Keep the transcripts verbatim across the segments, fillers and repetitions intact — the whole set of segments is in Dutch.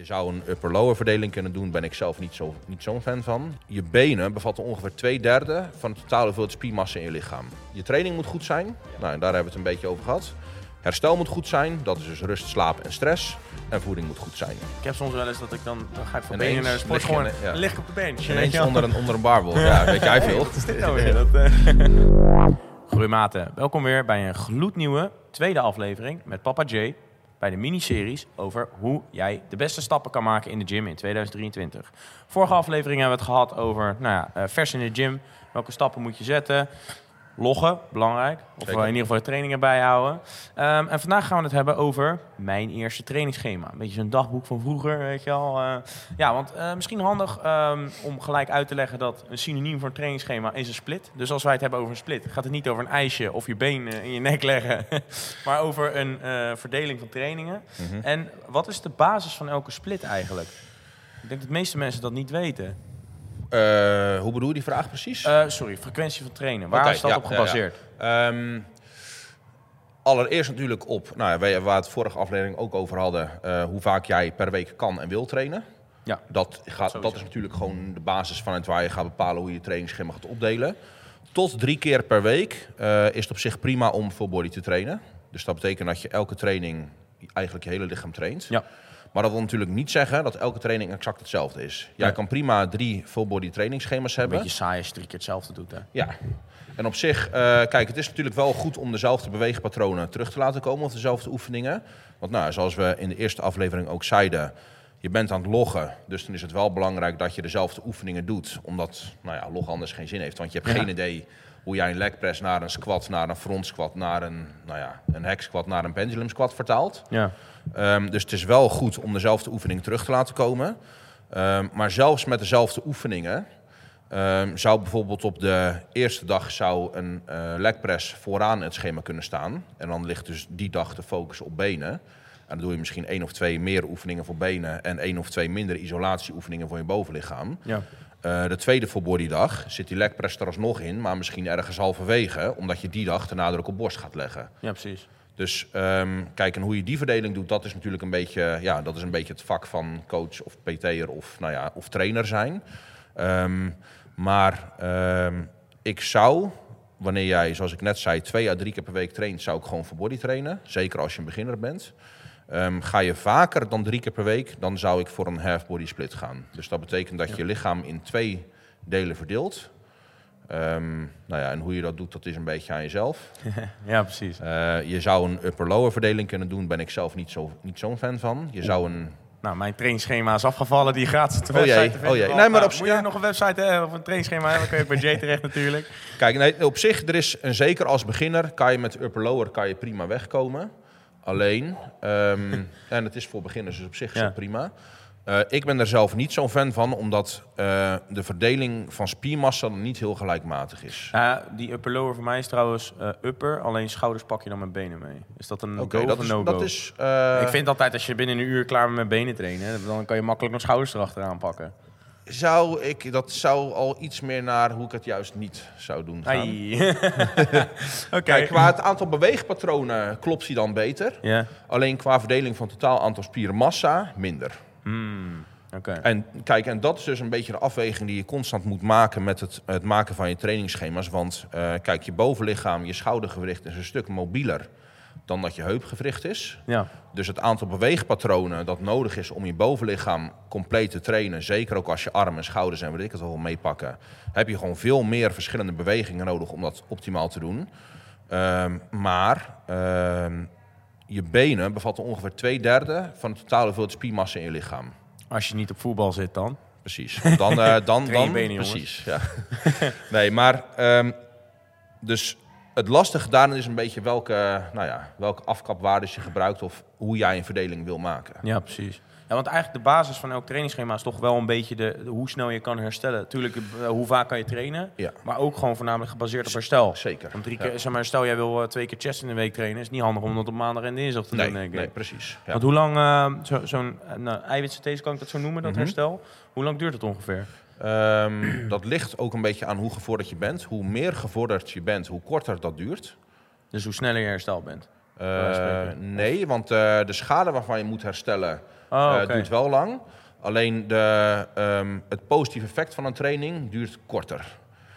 Je zou een upper-lower verdeling kunnen doen, ben ik zelf niet, zo, niet zo'n fan van. Je benen bevatten ongeveer twee derde van de totale hoeveelheid spiermassa in je lichaam. Je training moet goed zijn, nou, daar hebben we het een beetje over gehad. Herstel moet goed zijn, dat is dus rust, slaap en stress. En voeding moet goed zijn. Ik heb soms wel eens dat ik dan, dan ga ik van benen naar de sport, gewoon lig, ja. lig ik op de bench. Ineens ja. onder, een, onder een barbel, ja, weet jij veel. Hey, wat is dit nou weer? Dat, uh... Groeimaten, welkom weer bij een gloednieuwe tweede aflevering met Papa Jay. Bij de miniseries over hoe jij de beste stappen kan maken in de gym in tweeduizend drieëntwintig. Vorige aflevering hebben we het gehad over nou ja, vers in de gym. Welke stappen moet je zetten? Loggen, belangrijk. Of in ieder geval de trainingen bijhouden. Um, en vandaag gaan we het hebben over mijn eerste trainingsschema. Een beetje zo'n dagboek van vroeger, weet je al. Uh, ja, want uh, misschien handig um, om gelijk uit te leggen dat een synoniem voor een trainingsschema is een split. Dus als wij het hebben over een split, gaat het niet over een ijsje of je benen in je nek leggen. Maar over een uh, verdeling van trainingen. Mm-hmm. En wat is de basis van elke split eigenlijk? Ik denk dat de meeste mensen dat niet weten. Uh, hoe bedoel je die vraag precies? Uh, sorry, frequentie van trainen. Waar okay, is dat ja, op gebaseerd? Ja, ja. Um, allereerst natuurlijk op, nou ja, waar het vorige aflevering ook over hadden, uh, hoe vaak jij per week kan en wil trainen. Ja, dat, gaat, dat, dat is natuurlijk gewoon de basis vanuit waar je gaat bepalen hoe je trainingsschema gaat opdelen. Tot drie keer per week uh, is het op zich prima om full body te trainen. Dus dat betekent dat je elke training eigenlijk je hele lichaam traint. Ja. Maar dat wil natuurlijk niet zeggen dat elke training exact hetzelfde is. Jij ja. kan prima drie full-body trainingsschema's hebben. Een beetje saai als je drie keer hetzelfde doet, hè? Ja. En op zich, uh, kijk, het is natuurlijk wel goed om dezelfde beweegpatronen terug te laten komen. Of dezelfde oefeningen. Want nou, zoals we in de eerste aflevering ook zeiden, je bent aan het loggen. Dus dan is het wel belangrijk dat je dezelfde oefeningen doet. Omdat, nou ja, loggen anders geen zin heeft. Want je hebt ja. geen idee hoe jij een leg press naar een squat, naar een front squat, naar een, nou ja, een hack squat, naar een pendulum squat vertaalt. Ja. Um, dus het is wel goed om dezelfde oefening terug te laten komen. Um, maar zelfs met dezelfde oefeningen um, zou bijvoorbeeld op de eerste dag zou een uh, leg press vooraan het schema kunnen staan. En dan ligt dus die dag de focus op benen. En dan doe je misschien één of twee meer oefeningen voor benen en één of twee minder isolatieoefeningen voor je bovenlichaam. Ja. Uh, de tweede full body dag zit die leg press er alsnog in, maar misschien ergens halverwege, omdat je die dag de nadruk op borst gaat leggen. Ja, precies. Dus um, kijk, en hoe je die verdeling doet, dat is natuurlijk een beetje, ja, dat is een beetje het vak van coach of P T'er of, nou ja, of trainer zijn. Um, maar um, ik zou, wanneer jij, zoals ik net zei, twee à drie keer per week traint, zou ik gewoon full body trainen. Zeker als je een beginner bent. Um, ga je vaker dan drie keer per week, dan zou ik voor een half body split gaan. Dus dat betekent dat je je lichaam in twee delen verdeelt. Um, nou ja, en hoe je dat doet, dat is een beetje aan jezelf. Ja, precies. Uh, je zou een upper-lower verdeling kunnen doen, ben ik zelf niet, zo, niet zo'n fan van. Je zou een... Nou, mijn trainingsschema is afgevallen, die gratis te oh website te vinden. Oh jee, nee, maar nou, op zich... Moet je nog een website hè, of een trainingsschema hebben, dan kun je bij Jay terecht natuurlijk. Kijk, nee, op zich, er is een, zeker als beginner, kan je met upper-lower kan je prima wegkomen. Alleen, um, en het is voor beginners dus op zich ja. prima. Uh, ik ben er zelf niet zo'n fan van, omdat uh, de verdeling van spiermassa niet heel gelijkmatig is. Uh, die upper-lower voor mij is trouwens uh, upper, alleen schouders pak je dan met benen mee. Is dat een okay, go dat of is, een no-go? Dat is, uh... Ik vind altijd, als je binnen een uur klaar bent met benen trainen, dan kan je makkelijk nog schouders erachteraan pakken. Zou ik, dat zou al iets meer naar hoe ik het juist niet zou doen gaan. Okay. Kijk, qua het aantal beweegpatronen klopt hij dan beter. Yeah. Alleen qua verdeling van totaal aantal spiermassa minder. Mm, okay. En kijk, en dat is dus een beetje de afweging die je constant moet maken met het, het maken van je trainingsschema's. Want uh, kijk, je bovenlichaam, je schoudergewricht is een stuk mobieler dan dat je heupgewricht is. Ja. Dus het aantal beweegpatronen dat nodig is om je bovenlichaam compleet te trainen, zeker ook als je armen en schouders en weet ik het wel meepakken, heb je gewoon veel meer verschillende bewegingen nodig om dat optimaal te doen. Um, maar um, je benen bevatten ongeveer twee derde van de totale hoeveelheid spiermassa in je lichaam. Als je niet op voetbal zit dan? Precies. Dan, uh, dan, Train je benen, jongens. Precies, ja. Nee, maar um, dus... Het lastige daarin is een beetje welke, nou ja, welke afkapwaardes je gebruikt of hoe jij een verdeling wil maken. Ja, precies. Ja, want eigenlijk de basis van elk trainingsschema is toch wel een beetje de, de, hoe snel je kan herstellen. Tuurlijk, hoe vaak kan je trainen, ja. maar ook gewoon voornamelijk gebaseerd op herstel. Zeker. Want drie keer, ja. zeg maar, stel jij wil twee keer chest in de week trainen, is het niet handig om dat op maandag en dinsdag te nee, doen. Nee, nee, precies. Ja. Want hoe lang, uh, zo, zo'n nou, eiwitsathese kan ik dat zo noemen, dat mm-hmm. herstel, hoe lang duurt het ongeveer? Um, dat ligt ook een beetje aan hoe gevorderd je bent. Hoe meer gevorderd je bent, hoe korter dat duurt. Dus hoe sneller je hersteld bent? Uh, nee, want uh, de schade waarvan je moet herstellen oh, okay. uh, duurt wel lang. Alleen de, um, het positieve effect van een training duurt korter.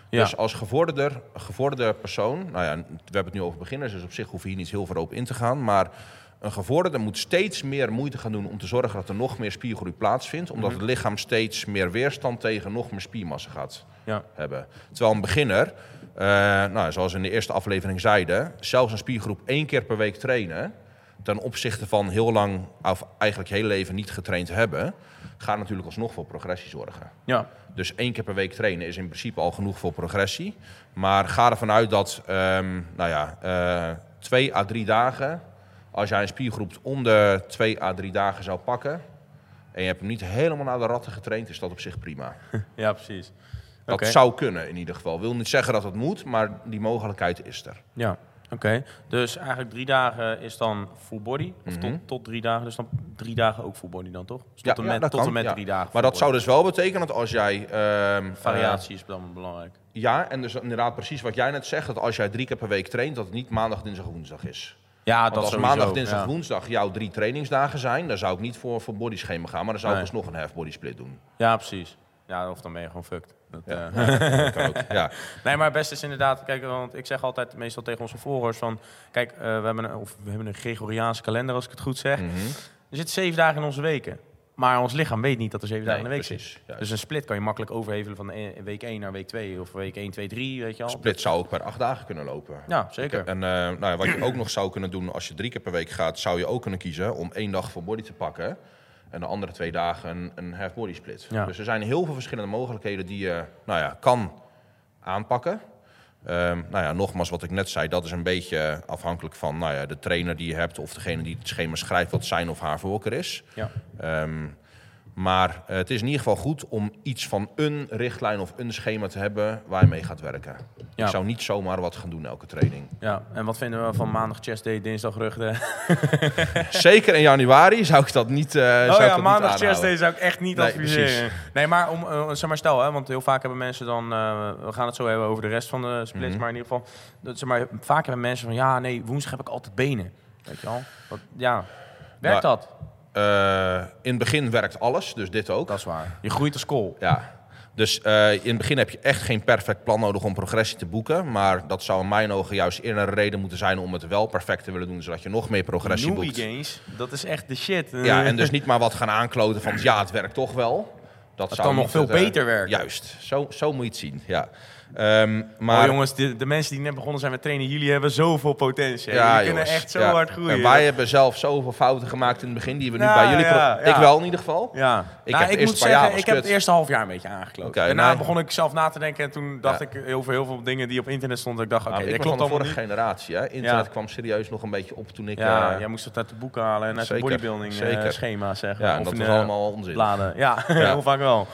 Ja. Dus als gevorderder, gevorderde persoon... Nou ja, we hebben het nu over beginners, dus op zich hoef je hier niet heel ver op in te gaan. Maar een gevorderde moet steeds meer moeite gaan doen om te zorgen dat er nog meer spiergroei plaatsvindt. Omdat mm-hmm. het lichaam steeds meer weerstand tegen nog meer spiermassa gaat ja. hebben. Terwijl een beginner, uh, nou, zoals we in de eerste aflevering zeiden... zelfs een spiergroep één keer per week trainen... ten opzichte van heel lang, of eigenlijk je hele leven niet getraind hebben... gaat natuurlijk alsnog voor progressie zorgen. Ja. Dus één keer per week trainen is in principe al genoeg voor progressie. Maar ga ervan uit dat um, nou ja, uh, twee à drie dagen... als jij een spiergroep om de twee à drie dagen zou pakken... en je hebt hem niet helemaal naar de ratten getraind... is dat op zich prima. Ja, precies. Dat okay. zou kunnen in ieder geval. Ik wil niet zeggen dat het moet, maar die mogelijkheid is er. Ja. Oké, okay. Dus eigenlijk drie dagen is dan full body, of mm-hmm. tot, tot drie dagen. Dus dan drie dagen ook full body dan, toch? Dus tot ja, en met, ja, tot en met ja. drie dagen. Maar dat body. Zou dus wel betekenen dat als jij... Um, Variatie is dan belangrijk. Ja, en dus inderdaad precies wat jij net zegt, dat als jij drie keer per week traint, dat het niet maandag, dinsdag, woensdag is. Ja, want dat als sowieso, maandag, dinsdag, ja. woensdag jouw drie trainingsdagen zijn, dan zou ik niet voor full body schema gaan, maar dan zou nee. ik dus nog een half body split doen. Ja, precies. Ja, of dan ben je gewoon fucked. Dat, ja. Uh, ja, dat kan ook. Ja. Nee, maar het beste is inderdaad... Kijk, want ik zeg altijd meestal tegen onze volgers van... Kijk, uh, we, hebben een, of we hebben een Gregoriaanse kalender, als ik het goed zeg. Mm-hmm. Er zitten zeven dagen in onze weken. Maar ons lichaam weet niet dat er zeven nee, dagen in de week precies, zit. Juist. Dus een split kan je makkelijk overhevelen van week één naar week twee. Of week één, twee, drie, weet je al. Split zou ook per acht dagen kunnen lopen. Ja, zeker. En uh, nou ja, wat je ook nog zou kunnen doen als je drie keer per week gaat... zou je ook kunnen kiezen om één dag voor body te pakken... en de andere twee dagen een, een half body split. Ja. Dus er zijn heel veel verschillende mogelijkheden die je nou ja, kan aanpakken. Um, nou ja, nogmaals, wat ik net zei, dat is een beetje afhankelijk van nou ja, de trainer die je hebt... of degene die het schema schrijft wat zijn of haar voorkeur is. Ja. Um, maar uh, het is in ieder geval goed om iets van een richtlijn of een schema te hebben... waar je mee gaat werken. Ja. Ik zou niet zomaar wat gaan doen elke training. Ja, en wat vinden we van maandag chest day, dinsdag rug day? Zeker in januari zou ik dat niet uh, Oh zou ja, ik maandag chest day zou ik echt niet nee, adviseren. Precies. Nee, maar om, uh, zeg maar stel, hè, want heel vaak hebben mensen dan... Uh, we gaan het zo hebben over de rest van de splits, mm-hmm. maar in ieder geval... Dat, zeg maar, vaak hebben mensen van, ja, nee, woensdag heb ik altijd benen. Weet je al? Wat, ja, werkt maar, dat? Uh, in het begin werkt alles, dus dit ook. Dat is waar. Je groeit als kool. Ja. Dus uh, in het begin heb je echt geen perfect plan nodig om progressie te boeken. Maar dat zou in mijn ogen juist eerder een reden moeten zijn om het wel perfect te willen doen. Zodat je nog meer progressie Newbie boekt. Gains, dat is echt de shit. Ja, en dus niet maar wat gaan aankloten van ja, het werkt toch wel. Dat, dat zou kan nog veel het, uh, beter werken. Juist, zo, zo moet je het zien, ja. Um, maar oh jongens, de, de mensen die net begonnen zijn met trainen, jullie hebben zoveel potentie. Ja, jullie jongens, kunnen echt zo ja. hard groeien. En wij ja. hebben zelf zoveel fouten gemaakt in het begin die we nu ja, bij jullie... Pro- ja, ja. Ik wel in ieder geval. Ja. Ik, nou, heb, ik, moet zeggen, ik heb het eerste half jaar een beetje aangekloot. Okay, Daarna nee. begon ik zelf na te denken en toen dacht ja. ik over heel veel dingen die op internet stonden. Ik dacht, oké, okay, nou, ik was van de vorige niet. generatie. Hè? Internet ja. kwam serieus nog een beetje op toen ik... Ja, uh, jij moest het uit de boeken halen en uit de bodybuilding uh, schema zeggen. Ja, en dat was allemaal onzin. Ja, heel vaak wel.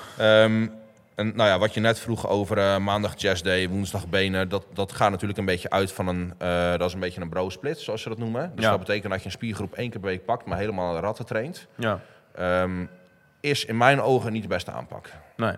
En nou ja, wat je net vroeg over uh, maandag chest day, woensdag benen... dat, dat gaat natuurlijk een beetje uit van een... Uh, dat is een beetje een bro split, zoals ze dat noemen. Dus ja. dat betekent dat je een spiergroep één keer per week pakt... maar helemaal aan de ratten traint. Ja. Um, is in mijn ogen niet de beste aanpak. Nee.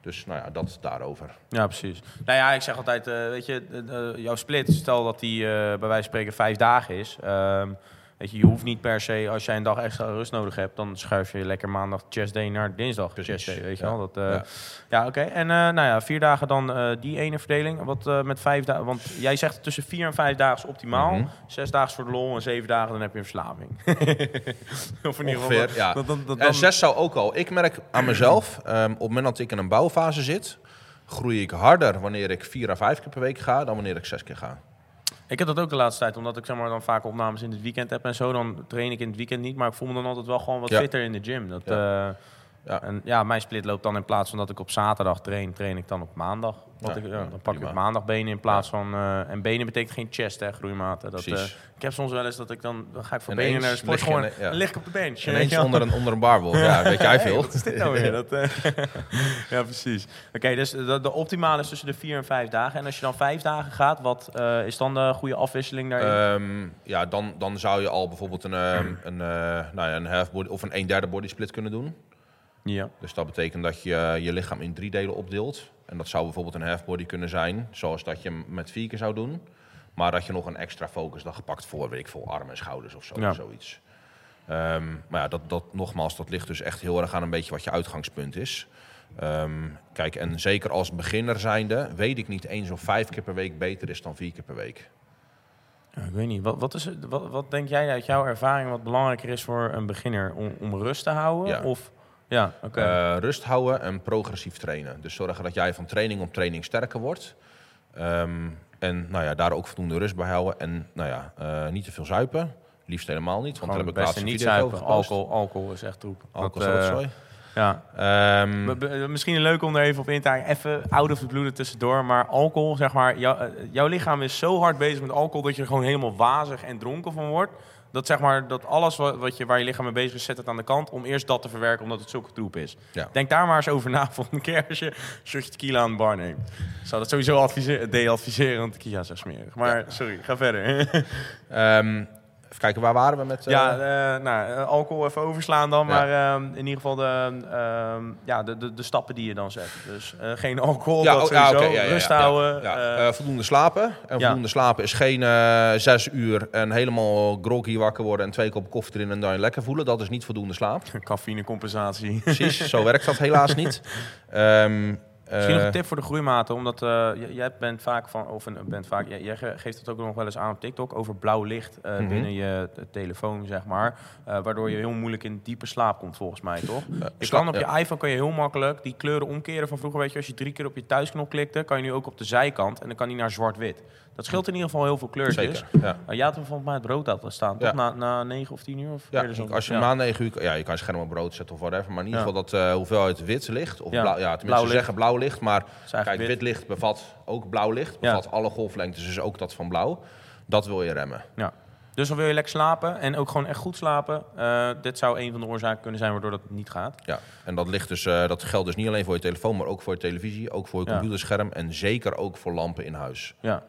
Dus nou ja, dat daarover. Ja, precies. Nou ja, ik zeg altijd, uh, weet je... Uh, jouw split, stel dat die uh, bij wijze van spreken vijf dagen is... Um, Weet je, je hoeft niet per se, als jij een dag extra rust nodig hebt... dan schuif je lekker maandag chest day naar dinsdag chest day, weet je wel. Ja, uh, ja. ja oké. Okay. En uh, nou ja, vier dagen dan uh, die ene verdeling. Wat uh, met vijf dagen? Want jij zegt tussen vier en vijf dagen is optimaal. Mm-hmm. Zes dagen voor de lol en zeven dagen dan heb je een verslaving. of in ieder geval. Ongeveer, ja. dat, dat, dat, dan... En zes zou ook al. Ik merk aan mezelf, um, op het moment dat ik in een bouwfase zit... groei ik harder wanneer ik vier à vijf keer per week ga... dan wanneer ik zes keer ga. Ik heb dat ook de laatste tijd, omdat ik zeg maar dan vaak opnames in het weekend heb en zo. Dan train ik in het weekend niet, maar ik voel me dan altijd wel gewoon wat ja. fitter in de gym. Dat, ja. Uh, ja. En ja, mijn split loopt dan in plaats van dat ik op zaterdag train, train ik dan op maandag. Ja. Ik, uh, dan pak Prima. ik op maandag benen in plaats ja. van... Uh, en benen betekent geen chest, hè, groeimaten. Dat, uh, ik heb soms wel eens dat ik dan... Dan ga ik voor en benen naar de sport, gewoon ja. lig ik op de bench. En eentje onder een, onder een barbel, ja, weet jij veel. Hey, wat is dit nou weer? Dat, uh, ja, precies. Oké, okay, dus de, de optimale is tussen de vier en vijf dagen. En als je dan vijf dagen gaat, wat uh, is dan de goede afwisseling daarin? Um, ja, dan, dan zou je al bijvoorbeeld een, um, een, uh, nou ja, een half body of een een derde body split kunnen doen. Ja. Dus dat betekent dat je je lichaam in drie delen opdeelt. En dat zou bijvoorbeeld een half body kunnen zijn, zoals dat je hem met vier keer zou doen. Maar dat je nog een extra focus dan gepakt voor, weet ik veel, armen en schouders of zo, ja. zoiets. Um, maar ja, dat, dat nogmaals, dat ligt dus echt heel erg aan een beetje wat je uitgangspunt is. Um, kijk, en zeker als beginner zijnde weet ik niet eens of vijf keer per week beter is dan vier keer per week. Ja, ik weet niet. Wat, wat, is, wat, wat denk jij uit jouw ervaring wat belangrijker is voor een beginner? Om, om rust te houden? Ja. Of, ja, okay. uh, rust houden en progressief trainen. Dus zorgen dat jij van training op training sterker wordt. Um, en nou ja, daar ook voldoende rust bij houden. En nou ja, uh, niet te veel zuipen. Liefst helemaal niet. Want daar heb ik laatst een video over gepast. Alcohol, alcohol is echt troep. Alcohol dat, is uh, Ja. Um, b- b- misschien een leuk om er even op in te haken. Even out of the blue er tussendoor. Maar alcohol, zeg maar, jou, jouw lichaam is zo hard bezig met alcohol dat je er gewoon helemaal wazig en dronken van wordt. Dat, zeg maar, dat alles wat, wat je, waar je lichaam mee bezig is, zet het aan de kant om eerst dat te verwerken, omdat het zulke troep is. Ja. Denk daar maar eens over na volgende keer als je een shotje tequila aan de bar neemt. Ik zou dat sowieso adviseren, de-adviseren, want tequila is echt smerig. Maar ja. sorry, ga verder. um, Even kijken, waar waren we met... Uh... Ja, uh, nou, alcohol even overslaan dan. Ja. Maar uh, in ieder geval de, uh, ja, de, de, de stappen die je dan zet. Dus uh, geen alcohol, ja, dat oh, sowieso. Okay, ja, ja, rust ja, houden. Ja, ja. Uh, uh, voldoende slapen. En ja. voldoende slapen is geen uh, zes uur en helemaal groggy wakker worden en twee kop koffie erin en dan je lekker voelen. Dat is niet voldoende slaap. Cafeïnecompensatie. Precies, zo werkt dat helaas niet. Um, Misschien nog een tip voor de groeimaten, omdat uh, jij bent vaak van, of een, bent vaak, jij, jij geeft het ook nog wel eens aan op TikTok over blauw licht uh, mm-hmm. binnen je telefoon, zeg maar, uh, waardoor je heel moeilijk in diepe slaap komt, volgens mij, toch? Uh, je sla- kan op ja. je iPhone kan je heel makkelijk die kleuren omkeren van vroeger, weet je, als je drie keer op je thuisknop klikte, kan je nu ook op de zijkant en dan kan die naar zwart-wit. Dat scheelt in ieder geval heel veel kleurtjes. Ja. Uh, je had hem volgens mij het brood had staan, toch? Ja. Na, na negen of tien uur? Of ja, zo. Als je ja. na negen uur, ja, je kan scherm op brood zetten of whatever, maar in ieder geval ja. dat uh, hoeveelheid wit licht, of ja. blauw, ja, tenminste blauw zeggen blauw licht, maar kijk, wit. wit licht bevat ook blauw licht, bevat ja. alle golflengtes, dus ook dat van blauw. Dat wil je remmen. Ja. Dus dan wil je lekker slapen en ook gewoon echt goed slapen. Uh, dit zou een van de oorzaken kunnen zijn waardoor dat niet gaat. Ja, en dat, ligt dus, uh, dat geldt dus niet alleen voor je telefoon, maar ook voor je televisie, ook voor je computerscherm en zeker ook voor lampen in huis. Ja.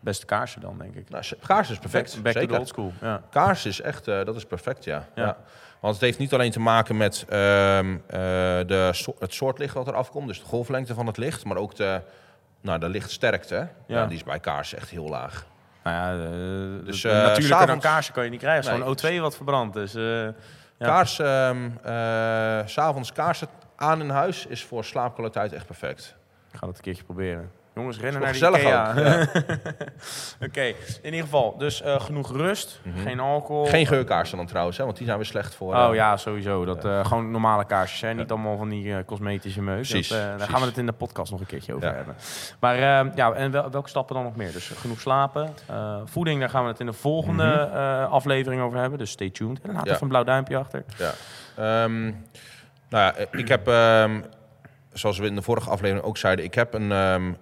Beste kaarsen dan, denk ik. Nou, kaarsen is perfect. Back, back zeker. To the old school. Ja. Kaarsen is echt, uh, dat is perfect, ja. Ja. ja. Want het heeft niet alleen te maken met uh, uh, de so- het soort licht wat er afkomt, dus de golflengte van het licht, maar ook de, nou, de lichtsterkte. Ja. Nou, die is bij kaarsen echt heel laag. Nou ja, de, dus, uh, natuurlijker s'avonds... dan kaarsen kan je niet krijgen. Gewoon nee. O twee wat verbrandt. Dus, uh, ja. Kaars, uh, uh, s'avonds kaarsen aan in huis is voor slaapkwaliteit echt perfect. Ik ga dat een keertje proberen. Jongens, rennen naar de IKEA. Ja. Oké, okay. In ieder geval. Dus uh, genoeg rust, mm-hmm. geen alcohol. Geen geurkaarsen dan trouwens, hè, want die zijn weer slecht voor... Uh, oh ja, sowieso. Dat, uh, gewoon normale kaarsjes, hè. Ja. Niet allemaal van die uh, cosmetische meuk. Dat, uh, daar Precies. gaan we het in de podcast nog een keertje over ja. hebben. Maar uh, ja, en wel, welke stappen dan nog meer? Dus genoeg slapen. Uh, voeding, daar gaan we het in de volgende mm-hmm. uh, aflevering over hebben. Dus stay tuned. En laat ja. even een blauw duimpje achter. Ja. Um, nou ja, ik heb... Um, Zoals we in de vorige aflevering ook zeiden, ik heb een, um,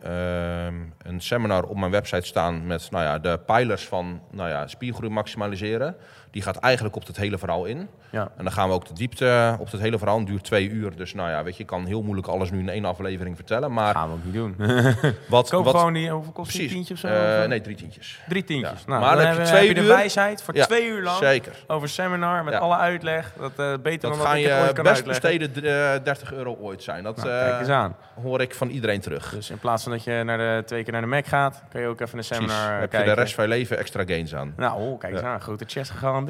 um, een seminar op mijn website staan met nou ja, de pijlers van nou ja, spiergroei maximaliseren. Die gaat eigenlijk op het hele verhaal in. Ja. En dan gaan we ook de diepte op het hele verhaal. Het duurt twee uur, dus nou ja, weet je, ik kan heel moeilijk alles nu in één aflevering vertellen. Maar gaan we ook niet doen. Wat, Koop wat, gewoon die, hoeveel kost die, tientje of zo? Uh, nee, drie tientjes. Drie tientjes. Ja. Nou, maar dan, dan heb je, twee heb uur. je de wijsheid voor ja, twee uur lang zeker. Over seminar met ja. alle uitleg. Dat uh, beter dat dan dat ik het ooit kan uitleggen. Dat gaan je best besteden uh, dertig euro ooit zijn. Dat, nou, uh, kijk eens aan. Hoor ik van iedereen terug. Dus in plaats van dat je naar de, twee keer naar de Mac gaat, kan je ook even een seminar Precies. kijken. Heb je de rest van je leven extra gains aan. Nou, oh, kijk eens ja. aan. Grote chest gegarandeerd.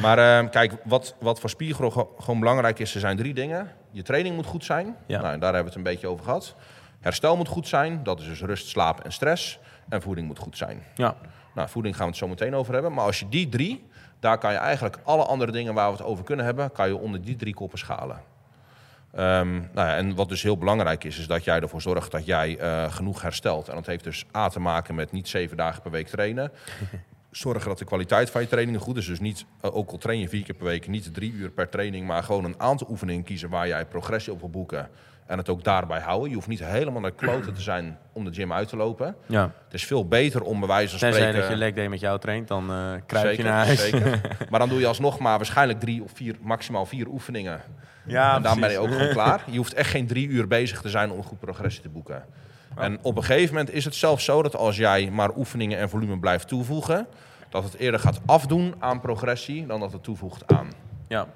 Maar uh, kijk, wat, wat voor spiergroei gewoon belangrijk is, er zijn drie dingen. Je training moet goed zijn. Ja. Nou, en daar hebben we het een beetje over gehad. Herstel moet goed zijn. Dat is dus rust, slaap en stress. En voeding moet goed zijn. Ja. Nou, voeding gaan we het zo meteen over hebben. Maar als je die drie, daar kan je eigenlijk alle andere dingen waar we het over kunnen hebben, kan je onder die drie koppen schalen. Um, nou ja, en wat dus heel belangrijk is, is dat jij ervoor zorgt dat jij uh, genoeg herstelt. En dat heeft dus A te maken met niet zeven dagen per week trainen. Zorgen dat de kwaliteit van je trainingen goed is. Dus niet, uh, ook al train je vier keer per week, niet drie uur per training, maar gewoon een aantal oefeningen kiezen waar jij progressie op wil boeken. En het ook daarbij houden. Je hoeft niet helemaal naar kloten te zijn om de gym uit te lopen. Ja. Het is veel beter om bij wijze van spreken... Tenzij dat je leg day met jou traint, dan uh, kruip zeker, je naar huis. Zeker. Maar dan doe je alsnog maar waarschijnlijk drie of vier, maximaal vier oefeningen. Ja, en dan precies. ben je ook gewoon klaar. Je hoeft echt geen drie uur bezig te zijn om goed progressie te boeken. Oh. En op een gegeven moment is het zelfs zo dat als jij maar oefeningen en volume blijft toevoegen, dat het eerder gaat afdoen aan progressie dan dat het toevoegt aan. Ja.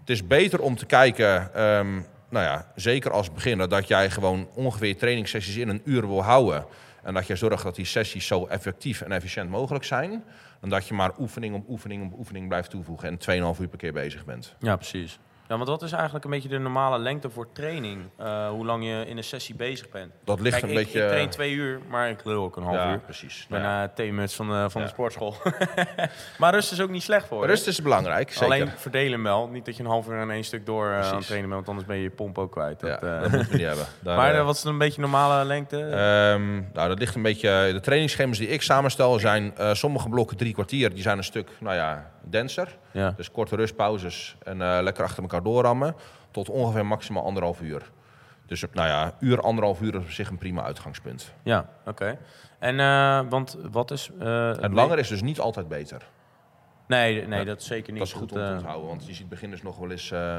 Het is beter om te kijken... Um, Nou ja, zeker als beginner, dat jij gewoon ongeveer trainingssessies in een uur wil houden. En dat je zorgt dat die sessies zo effectief en efficiënt mogelijk zijn. En dat je maar oefening op oefening op oefening blijft toevoegen. En twee komma vijf uur per keer bezig bent. Ja, precies. Ja, want wat is eigenlijk een beetje de normale lengte voor training? Uh, hoe lang je in een sessie bezig bent? Dat ligt Kijk, een ik, beetje... ik train twee uur, maar ik lul ook een half ja, uur. Precies. Ik ben ja. uh, theemuts van, de, van ja. de sportschool. Maar rust is ook niet slecht voor je. Rust is belangrijk, zeker. Alleen verdelen wel. Niet dat je een half uur aan één stuk door uh, aan het trainen bent, want anders ben je je pomp ook kwijt. Dat, ja, uh... dat moeten we niet hebben. Daar, maar uh, wat is een beetje normale lengte? Um, nou, dat ligt een beetje... De trainingsschema's die ik samenstel zijn... Uh, sommige blokken drie kwartier, die zijn een stuk, nou ja, denser. Ja. Dus korte rustpauzes en uh, lekker achter elkaar doorrammen tot ongeveer maximaal anderhalf uur. Dus nou ja, uur, anderhalf uur is op zich een prima uitgangspunt. Ja, oké. Okay. En uh, want wat is... Uh, het langer is dus niet altijd beter. Nee, nee, dat is zeker niet. Dat is goed om te onthouden, want je ziet beginners nog wel eens... Uh,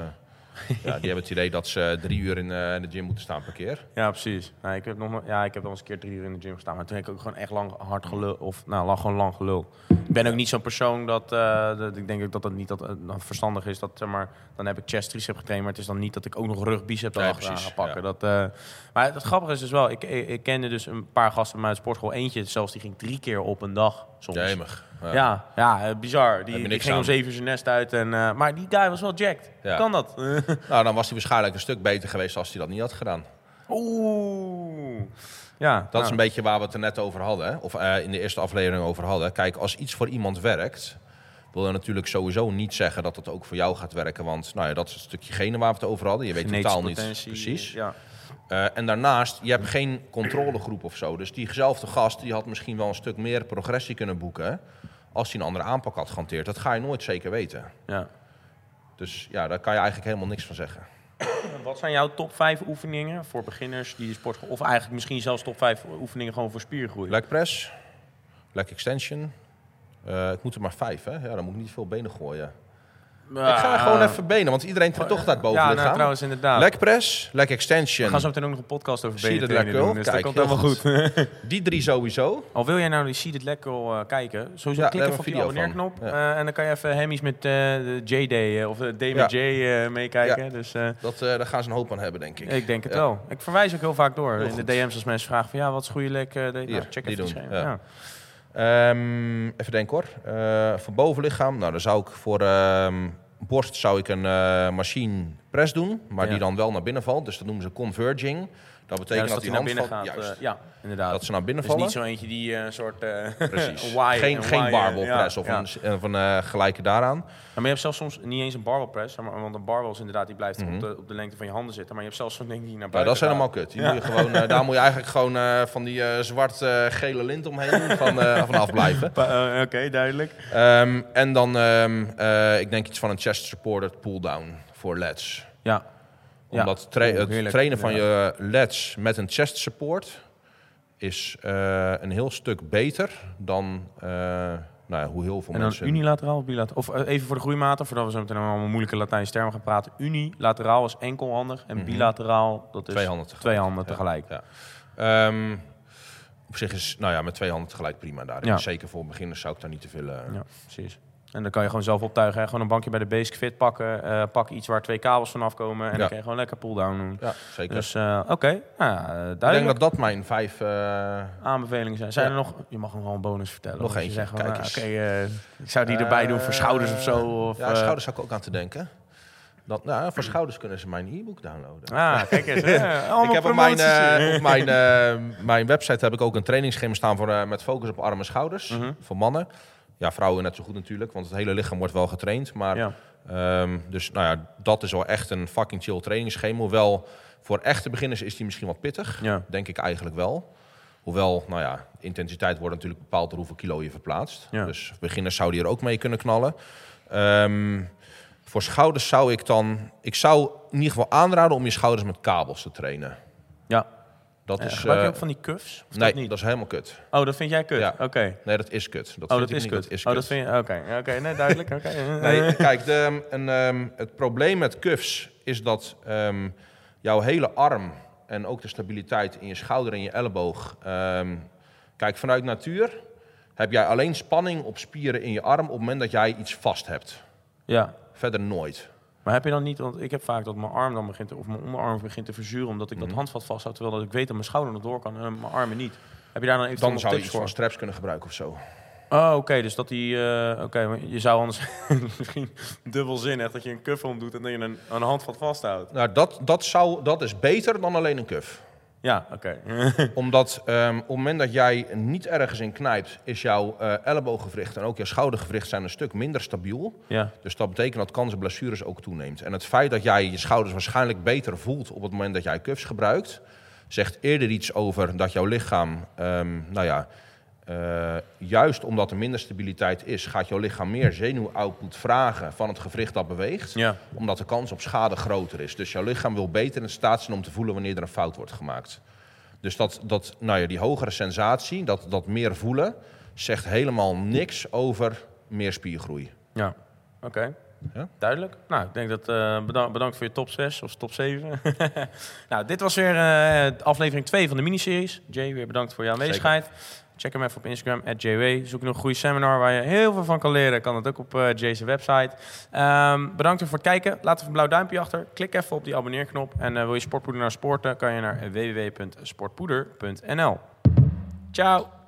ja, die hebben het idee dat ze drie uur in, uh, in de gym moeten staan per keer. Ja, precies. Nou, ik heb nog, ja, ik heb wel eens een keer drie uur in de gym gestaan, maar toen heb ik ook gewoon echt lang hard gelul, of nou, lang, gewoon lang gelul. Ik ben ook niet zo'n persoon dat, uh, dat ik denk ook dat dat niet dat, uh, verstandig is. Dat, zeg maar, dan heb ik chest tricep getraind, maar het is dan niet dat ik ook nog rug bicep ja, achteraan ga pakken. Ja. Dat, uh, maar het grappige is dus wel, ik, ik, ik kende dus een paar gasten uit de sportschool. Eentje zelfs, die ging drie keer op een dag soms. Jemig. Ja, ja, ja, bizar. Die, die ging om zeven uur zijn nest uit. En, uh, maar die guy was wel jacked. Ja. Kan dat? Nou, dan was hij waarschijnlijk een stuk beter geweest als hij dat niet had gedaan. Oeh. Ja, dat nou. is een beetje waar we het er net over hadden. Of uh, in de eerste aflevering over hadden. Kijk, als iets voor iemand werkt... wil dat natuurlijk sowieso niet zeggen dat dat ook voor jou gaat werken. Want nou ja, dat is het stukje genen waar we het over hadden. Je weet totaal niet precies. Ja. Uh, en daarnaast, je hebt geen controlegroep of zo. Dus diezelfde gast die had misschien wel een stuk meer progressie kunnen boeken... als hij een andere aanpak had gehanteerd. Dat ga je nooit zeker weten. Ja. Dus ja, daar kan je eigenlijk helemaal niks van zeggen. Wat zijn jouw top vijf oefeningen voor beginners die de sport... of eigenlijk misschien zelfs top vijf oefeningen gewoon voor spiergroei? Leg press, leg extension. Uh, het moeten er maar vijf, hè? Ja, dan moet ik niet veel benen gooien. Uh, ik ga gewoon even benen, want iedereen trekt toch dat boven lichaam. Ja, nou, trouwens, inderdaad. Leg press, leg extension. We gaan zo meteen ook nog een podcast over benen trainen doen. Dus kijk, dat komt helemaal goed. goed. Die drie sowieso. Al wil jij nou die See That Leg Curl uh, kijken, sowieso ja, klik even op die abonneerknop. Ja. Uh, en dan kan je even Hemmies met uh, de J-Day uh, of de Day met ja. J uh, meekijken. Ja. Dus, uh, dat, uh, daar gaan ze een hoop aan hebben, denk ik. Ik denk het ja. wel. Ik verwijs ook heel vaak door heel in goed. de D M's als mensen vragen van ja, wat is goede leg uh, day? Hier, nou, check even die doen. Um, even denken hoor. Uh, voor bovenlichaam, nou dan zou ik voor uh, borst zou ik een uh, machine press doen, maar ja. die dan wel naar binnen valt. Dus dat noemen ze converging. Dat betekent ja, dus dat, dat die hand naar binnen valt, gaat. Juist. Uh, ja, inderdaad. Dat ze naar binnen dus vallen. Dus niet zo eentje die uh, soort. Uh, Precies. Wire, geen geen barbell press ja, of ja. een, een van uh, gelijke daaraan. Ja, maar je hebt zelfs soms niet eens een barbell press, want een barbell is inderdaad die blijft mm-hmm. op, de, op de lengte van je handen zitten. Maar je hebt zelfs zo'n ding die naar buiten. Ja, dat is helemaal kut. Die ja. moet je gewoon, uh, daar moet je eigenlijk gewoon uh, van die uh, zwart-gele uh, lint omheen van, uh, vanaf blijven. Uh, Oké, okay, duidelijk. Um, en dan, um, uh, ik denk iets van een chest-supported pull-down voor lats. Ja. Omdat ja. tra- het Heerlijk. trainen van ja. je lats met een chest support is uh, een heel stuk beter dan uh, nou ja, hoe heel veel en mensen... En dan unilateraal of bilateraal? Of uh, even voor de groeimaten, voordat we zo meteen allemaal moeilijke Latijnse termen gaan praten. Unilateraal is enkelhandig en mm-hmm. bilateraal dat is twee handen tegelijk. Twee handen tegelijk. Ja. Ja. Um, op zich is nou ja, met twee handen tegelijk prima daarin. Ja. Zeker voor beginners zou ik daar niet te veel... Uh, ja, precies. En dan kan je gewoon zelf optuigen. Hè? Gewoon een bankje bij de Basic Fit pakken. Uh, pak iets waar twee kabels vanaf komen. En ja. dan kan je gewoon lekker pull-down doen. Ja, zeker. Dus uh, oké, okay. nou, uh, duidelijk. Ik denk dat dat mijn vijf... Uh... aanbevelingen zijn. Zijn ja. er nog... Je mag hem gewoon bonus vertellen. Nog eentje, je kijk eens. Nou, okay, uh, ik zou die erbij uh, doen voor schouders of zo. Of, ja, schouders zou ik ook aan te denken. Dat, nou, voor schouders kunnen ze mijn e-book downloaden. Ah, kijk eens. Ja, ik heb op mijn, uh, op mijn, uh, mijn website heb ik ook een trainingsschema staan voor, uh, met focus op armen en schouders. Uh-huh. Voor mannen. Ja, vrouwen net zo goed natuurlijk, want het hele lichaam wordt wel getraind. Maar ja. um, dus nou ja, dat is wel echt een fucking chill trainingsschema. Hoewel, voor echte beginners is die misschien wat pittig. Ja. Denk ik eigenlijk wel. Hoewel, nou ja, intensiteit wordt natuurlijk bepaald door hoeveel kilo je verplaatst. Ja. Dus beginners zouden hier ook mee kunnen knallen. Um, voor schouders zou ik dan... Ik zou in ieder geval aanraden om je schouders met kabels te trainen. Ja. Dat ja, is, gebruik je ook van die cuffs? Of nee, dat, niet? dat is helemaal kut. Oh, dat vind jij kut? Ja. Oké. Okay. Nee, dat is kut. Dat oh, vind dat, ik is niet. Kut. dat is kut. Oh, dat vind je... Oké, okay. okay. nee, duidelijk. Okay. nee, kijk, de, een, um, het probleem met cuffs is dat um, jouw hele arm... en ook de stabiliteit in je schouder en je elleboog... Um, kijk, vanuit natuur heb jij alleen spanning op spieren in je arm... op het moment dat jij iets vast hebt. Ja. Verder nooit. Maar heb je dan niet, want ik heb vaak dat mijn arm dan begint te, of mijn onderarm begint te verzuren omdat ik dat handvat vasthoud, terwijl dat ik weet dat mijn schouder nog door kan en mijn armen niet. Heb je daar dan eventueel dan zou je iets voor? Van straps kunnen gebruiken of zo. Oh, oké. Okay, dus dat die... Uh, oké, okay, je zou anders misschien dubbelzinnig dat je een cuff omdoet en dat je een, een handvat vasthoudt. Nou, dat, dat, zou, dat is beter dan alleen een cuff. Ja, oké. Okay. Omdat um, op het moment dat jij niet ergens in knijpt, is jouw uh, ellebooggewricht en ook jouw schoudergewricht zijn een stuk minder stabiel. Ja. Dus dat betekent dat kans op blessures ook toeneemt. En het feit dat jij je schouders waarschijnlijk beter voelt op het moment dat jij cuffs gebruikt, zegt eerder iets over dat jouw lichaam, um, nou ja, uh, juist omdat er minder stabiliteit is, gaat jouw lichaam meer zenuwoutput vragen van het gewricht dat beweegt. Ja. Omdat de kans op schade groter is. Dus jouw lichaam wil beter in staat zijn om te voelen wanneer er een fout wordt gemaakt. Dus dat, dat, nou ja, die hogere sensatie, dat, dat meer voelen, zegt helemaal niks over meer spiergroei. Ja, oké. Okay. Ja? Duidelijk. Nou, ik denk dat uh, bedankt, bedankt voor je top zes of top zeven. Nou, dit was weer uh, aflevering twee van de miniseries. Jay, weer bedankt voor je aanwezigheid. Zeker. Check hem even op Instagram, at Jay Whey. Zoek nog een goede seminar waar je heel veel van kan leren. Kan dat ook op uh, Jay's website. Um, bedankt voor het kijken. Laat even een blauw duimpje achter. Klik even op die abonneerknop. En uh, wil je sportpoeder naar sporten, kan je naar w w w punt sportpoeder punt n l. Ciao!